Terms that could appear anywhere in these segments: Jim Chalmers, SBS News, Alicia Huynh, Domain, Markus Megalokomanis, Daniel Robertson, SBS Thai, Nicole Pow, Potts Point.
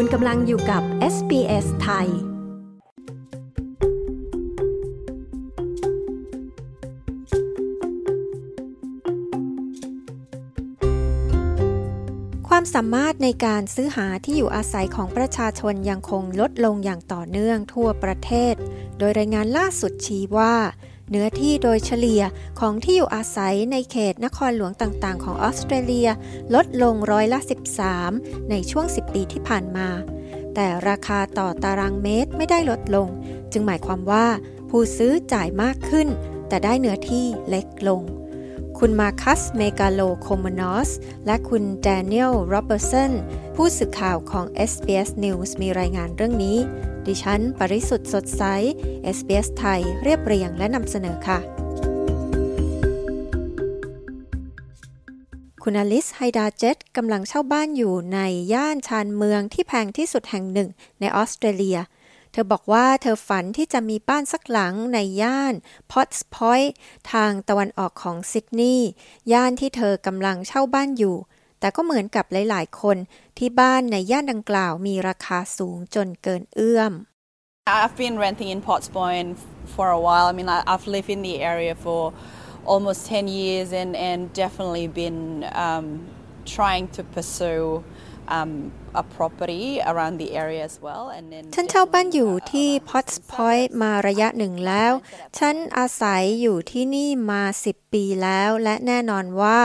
คุณกำลังอยู่กับ SBS Thaiความสามารถในการซื้อหาที่อยู่อาศัยของประชาชนยังคงลดลงอย่างต่อเนื่องทั่วประเทศโดยรายงานล่าสุดชี้ว่าเนื้อที่โดยเฉลี่ยของที่อยู่อาศัยในเขตนครหลวงต่างๆของออสเตรเลียลดลง13%ในช่วง10 ปีที่ผ่านมาแต่ราคาต่อตารางเมตรไม่ได้ลดลงจึงหมายความว่าผู้ซื้อจ่ายมากขึ้นแต่ได้เนื้อที่เล็กลงคุณมาคัสเมกาโลโคมานอสและคุณแดเนียลโรเบิร์ตสันผู้สื่อข่าวของ SBS News มีรายงานเรื่องนี้ดิฉันปริสุทธิ์สดใส SBS ไทยเรียบเรียงและนำเสนอค่ะคุณอลิสไฮดาเจ็ตกำลังเช่าบ้านอยู่ในย่านชานเมืองที่แพงที่สุดแห่งหนึ่งในออสเตรเลียเธอบอกว่าเธอฝันที่จะมีบ้านสักหลังในย่าน Potts Point ทางตะวันออกของซิดนีย์ย่านที่เธอกำลังเช่าบ้านอยู่แต่ก็เหมือนกับหลายๆคนที่บ้านในย่านดังกล่าวมีราคาสูงจนเกินเอื้อม I've been renting in Potts Point for a while. I mean, I've lived in the area for almost 10 years and definitely been trying to pursue a property around the area as well. And then ฉันเช่าบ้านอยู่ที่ Potts Point มาระยะหนึ่งแล้วฉันอาศัยอยู่ที่นี่มา10 ปีแล้วและแน่นอนว่า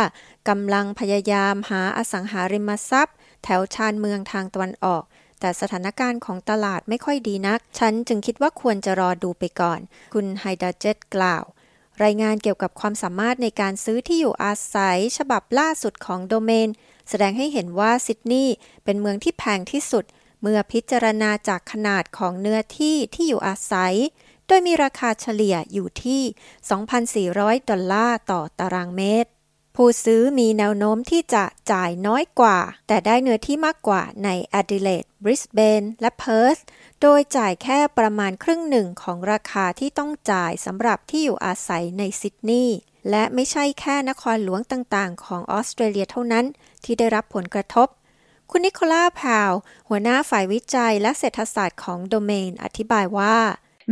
กำลังพยายามหาอสังหาริมทรัพย์แถวชานเมืองทางตะวันออกแต่สถานการณ์ของตลาดไม่ค่อยดีนักฉันจึงคิดว่าควรจะรอดูไปก่อนคุณไฮดาเจ็ตกล่าวรายงานเกี่ยวกับความสามารถในการซื้อที่อยู่อาศัยฉบับล่าสุดของโดเมนแสดงให้เห็นว่าซิดนีย์เป็นเมืองที่แพงที่สุดเมื่อพิจารณาจากขนาดของเนื้อที่ที่อยู่อาศัยโดยมีราคาเฉลี่ยอยู่ที่ $2,400 ดอลลาร์ต่อตารางเมตรผู้ซื้อมีแนวโน้มที่จะจ่ายน้อยกว่าแต่ได้เนื้อที่มากกว่าในแอดิเลดบริสเบนและเพิร์ธโดยจ่ายแค่ประมาณครึ่งหนึ่งของราคาที่ต้องจ่ายสำหรับที่อยู่อาศัยในซิดนีย์และไม่ใช่แค่นครหลวงต่างๆของออสเตรเลียเท่านั้นที่ได้รับผลกระทบคุณนิโคล่าพาวหัวหน้าฝ่ายวิจัยและเศรษฐศาสตร์ของโดเมนอธิบายว่า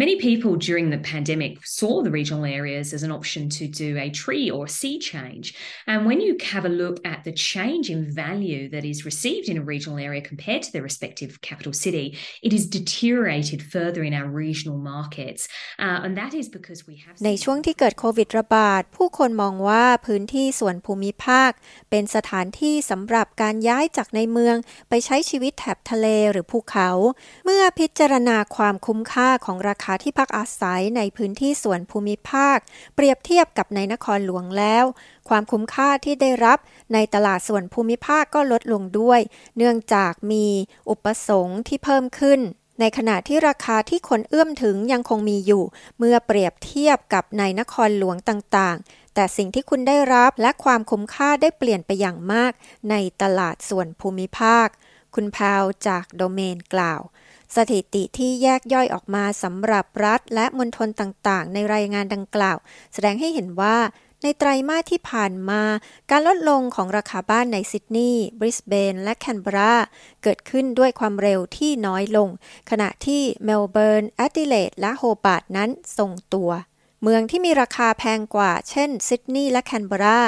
Many people during the pandemic saw the regional areas as an option to do a tree or sea change. And when you have a look at the change in value that is received in a regional area compared to their respective capital city, it is deteriorated further in our regional markets. And that is because we have ในช่วงที่เกิดโควิดระบาดผู้คนมองว่าพื้นที่ส่วนภูมิภาคเป็นสถานที่สำหรับการย้ายจากในเมืองไปใช้ชีวิตแถบทะเลหรือภูเขาเมื่อพิจารณาความคุ้มค่าของราคาที่พักอาศัยในพื้นที่ส่วนภูมิภาคเปรียบเทียบกับในนครหลวงแล้วความคุ้มค่าที่ได้รับในตลาดส่วนภูมิภาคก็ลดลงด้วยเนื่องจากมีอุปสงค์ที่เพิ่มขึ้นในขณะที่ราคาที่คนเอื้อมถึงยังคงมีอยู่เมื่อเปรียบเทียบกับในนครหลวงต่างๆแต่สิ่งที่คุณได้รับและความคุ้มค่าได้เปลี่ยนไปอย่างมากในตลาดส่วนภูมิภาคคุณพาวจากโดเมนกล่าวสถิติที่แยกย่อยออกมาสำหรับรัฐและมณฑลต่างๆในรายงานดังกล่าวแสดงให้เห็นว่าในไตรมาสที่ผ่านมาการลดลงของราคาบ้านในซิดนีย์บริสเบนและแคนเบอราเกิดขึ้นด้วยความเร็วที่น้อยลงขณะที่เมลเบิร์นแอดิเลดและโฮบาร์ตนั้นทรงตัวเมืองที่มีราคาแพงกว่าเช่นซิดนีย์และแคนเบอรา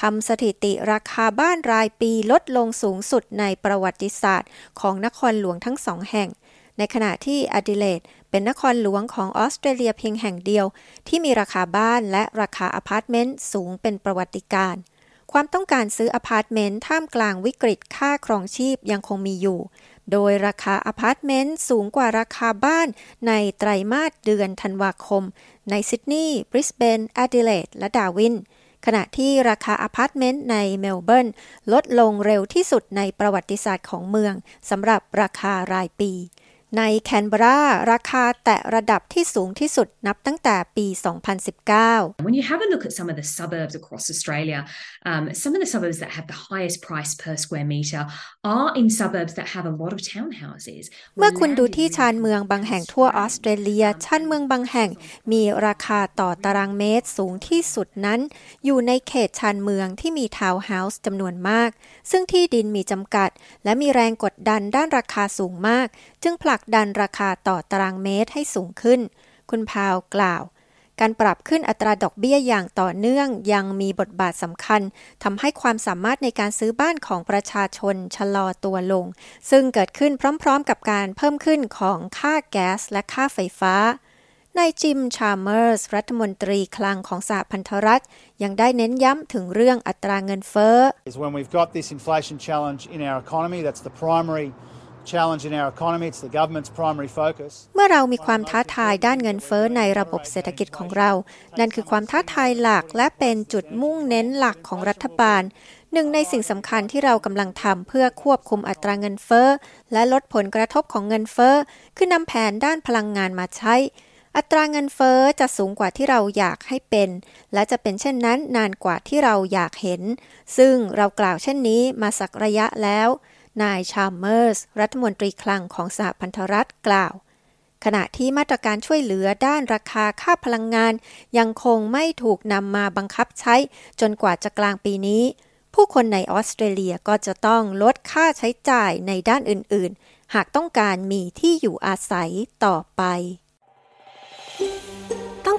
ทำสถิติราคาบ้านรายปีลดลงสูงสุดในประวัติศาสตร์ของนครหลวงทั้งสองแห่งในขณะที่แอดิเลดเป็นนครหลวงของออสเตรเลียเพียงแห่งเดียวที่มีราคาบ้านและราคาอพาร์ตเมนต์สูงเป็นประวัติการณ์ความต้องการซื้ออพาร์ตเมนต์ท่ามกลางวิกฤตค่าครองชีพยังคงมีอยู่โดยราคาอพาร์ตเมนต์สูงกว่าราคาบ้านในไตรมาสเดือนธันวาคมในซิดนีย์บริสเบนแอดิเลดและดาวินขณะที่ราคาอพาร์ตเมนต์ในเมลเบิร์นลดลงเร็วที่สุดในประวัติศาสตร์ของเมืองสำหรับราคารายปี ในแคนเบอร์ราราคาแตะระดับที่สูงที่สุดนับตั้งแต่ปี2019 When you have a look at some of the suburbs across Australia, some of the suburbs that have the highest price per square meter are in suburbs that have a lot of townhouses. เมื่อคุณดูที่ชานเมืองบางแห่งทั่วออสเตรเลียชานเมืองบางแห่งมีราคาต่อตารางเมตรสูงที่สุดนั้นอยู่ในเขตชานเมืองที่มีทาวน์เฮาส์จำนวนมากซึ่งที่ดินมีจำกัดและมีแรงกดดันด้านราคาสูงมากจึงผลักดันราคาต่อตารางเมตรให้สูงขึ้นคุณพาวกล่าวการปรับขึ้นอัตราดอกเบี้ยอย่างต่อเนื่องยังมีบทบาทสำคัญทำให้ความสามารถในการซื้อบ้านของประชาชนชะลอตัวลงซึ่งเกิดขึ้นพร้อมๆกับการเพิ่มขึ้นของค่าแก๊สและค่าไฟฟ้านายจิมชาร์เมอร์สรัฐมนตรีคลังของสหพันธรัฐยังได้เน้นย้ำถึงเรื่องอัตราเงินเฟ้อ When we've got this inflation challenge in our economy, that's the primary challenge in our economy. It's the government's primary focus. เมื่อเรามีความท้าทายด้านเงินเฟ้อในระบบเศรษฐกิจของเรานั่นคือความท้าทายหลักและเป็นจุดมุ่งเน้นหลักของรัฐบาลหนึ่งในสิ่งสำคัญที่เรากำลังทำเพื่อควบคุมอัตราเงินเฟ้อและลดผลกระทบของเงินเฟ้อคือนำแผนด้านพลังงานมาใช้อัตราเงินเฟ้อจะสูงกว่าที่เราอยากให้เป็นและจะเป็นเช่นนั้นนานกว่าที่เราอยากเห็นซึ่งเรากล่าวเช่นนี้มาสักระยะแล้วนายชาร์เมอร์สรัฐมนตรีคลังของสหพันธรัฐกล่าวขณะที่มาตรการช่วยเหลือด้านราคาค่าพลังงานยังคงไม่ถูกนำมาบังคับใช้จนกว่าจะกลางปีนี้ผู้คนในออสเตรเลียก็จะต้องลดค่าใช้จ่ายในด้านอื่นๆหากต้องการมีที่อยู่อาศัยต่อไปต้อง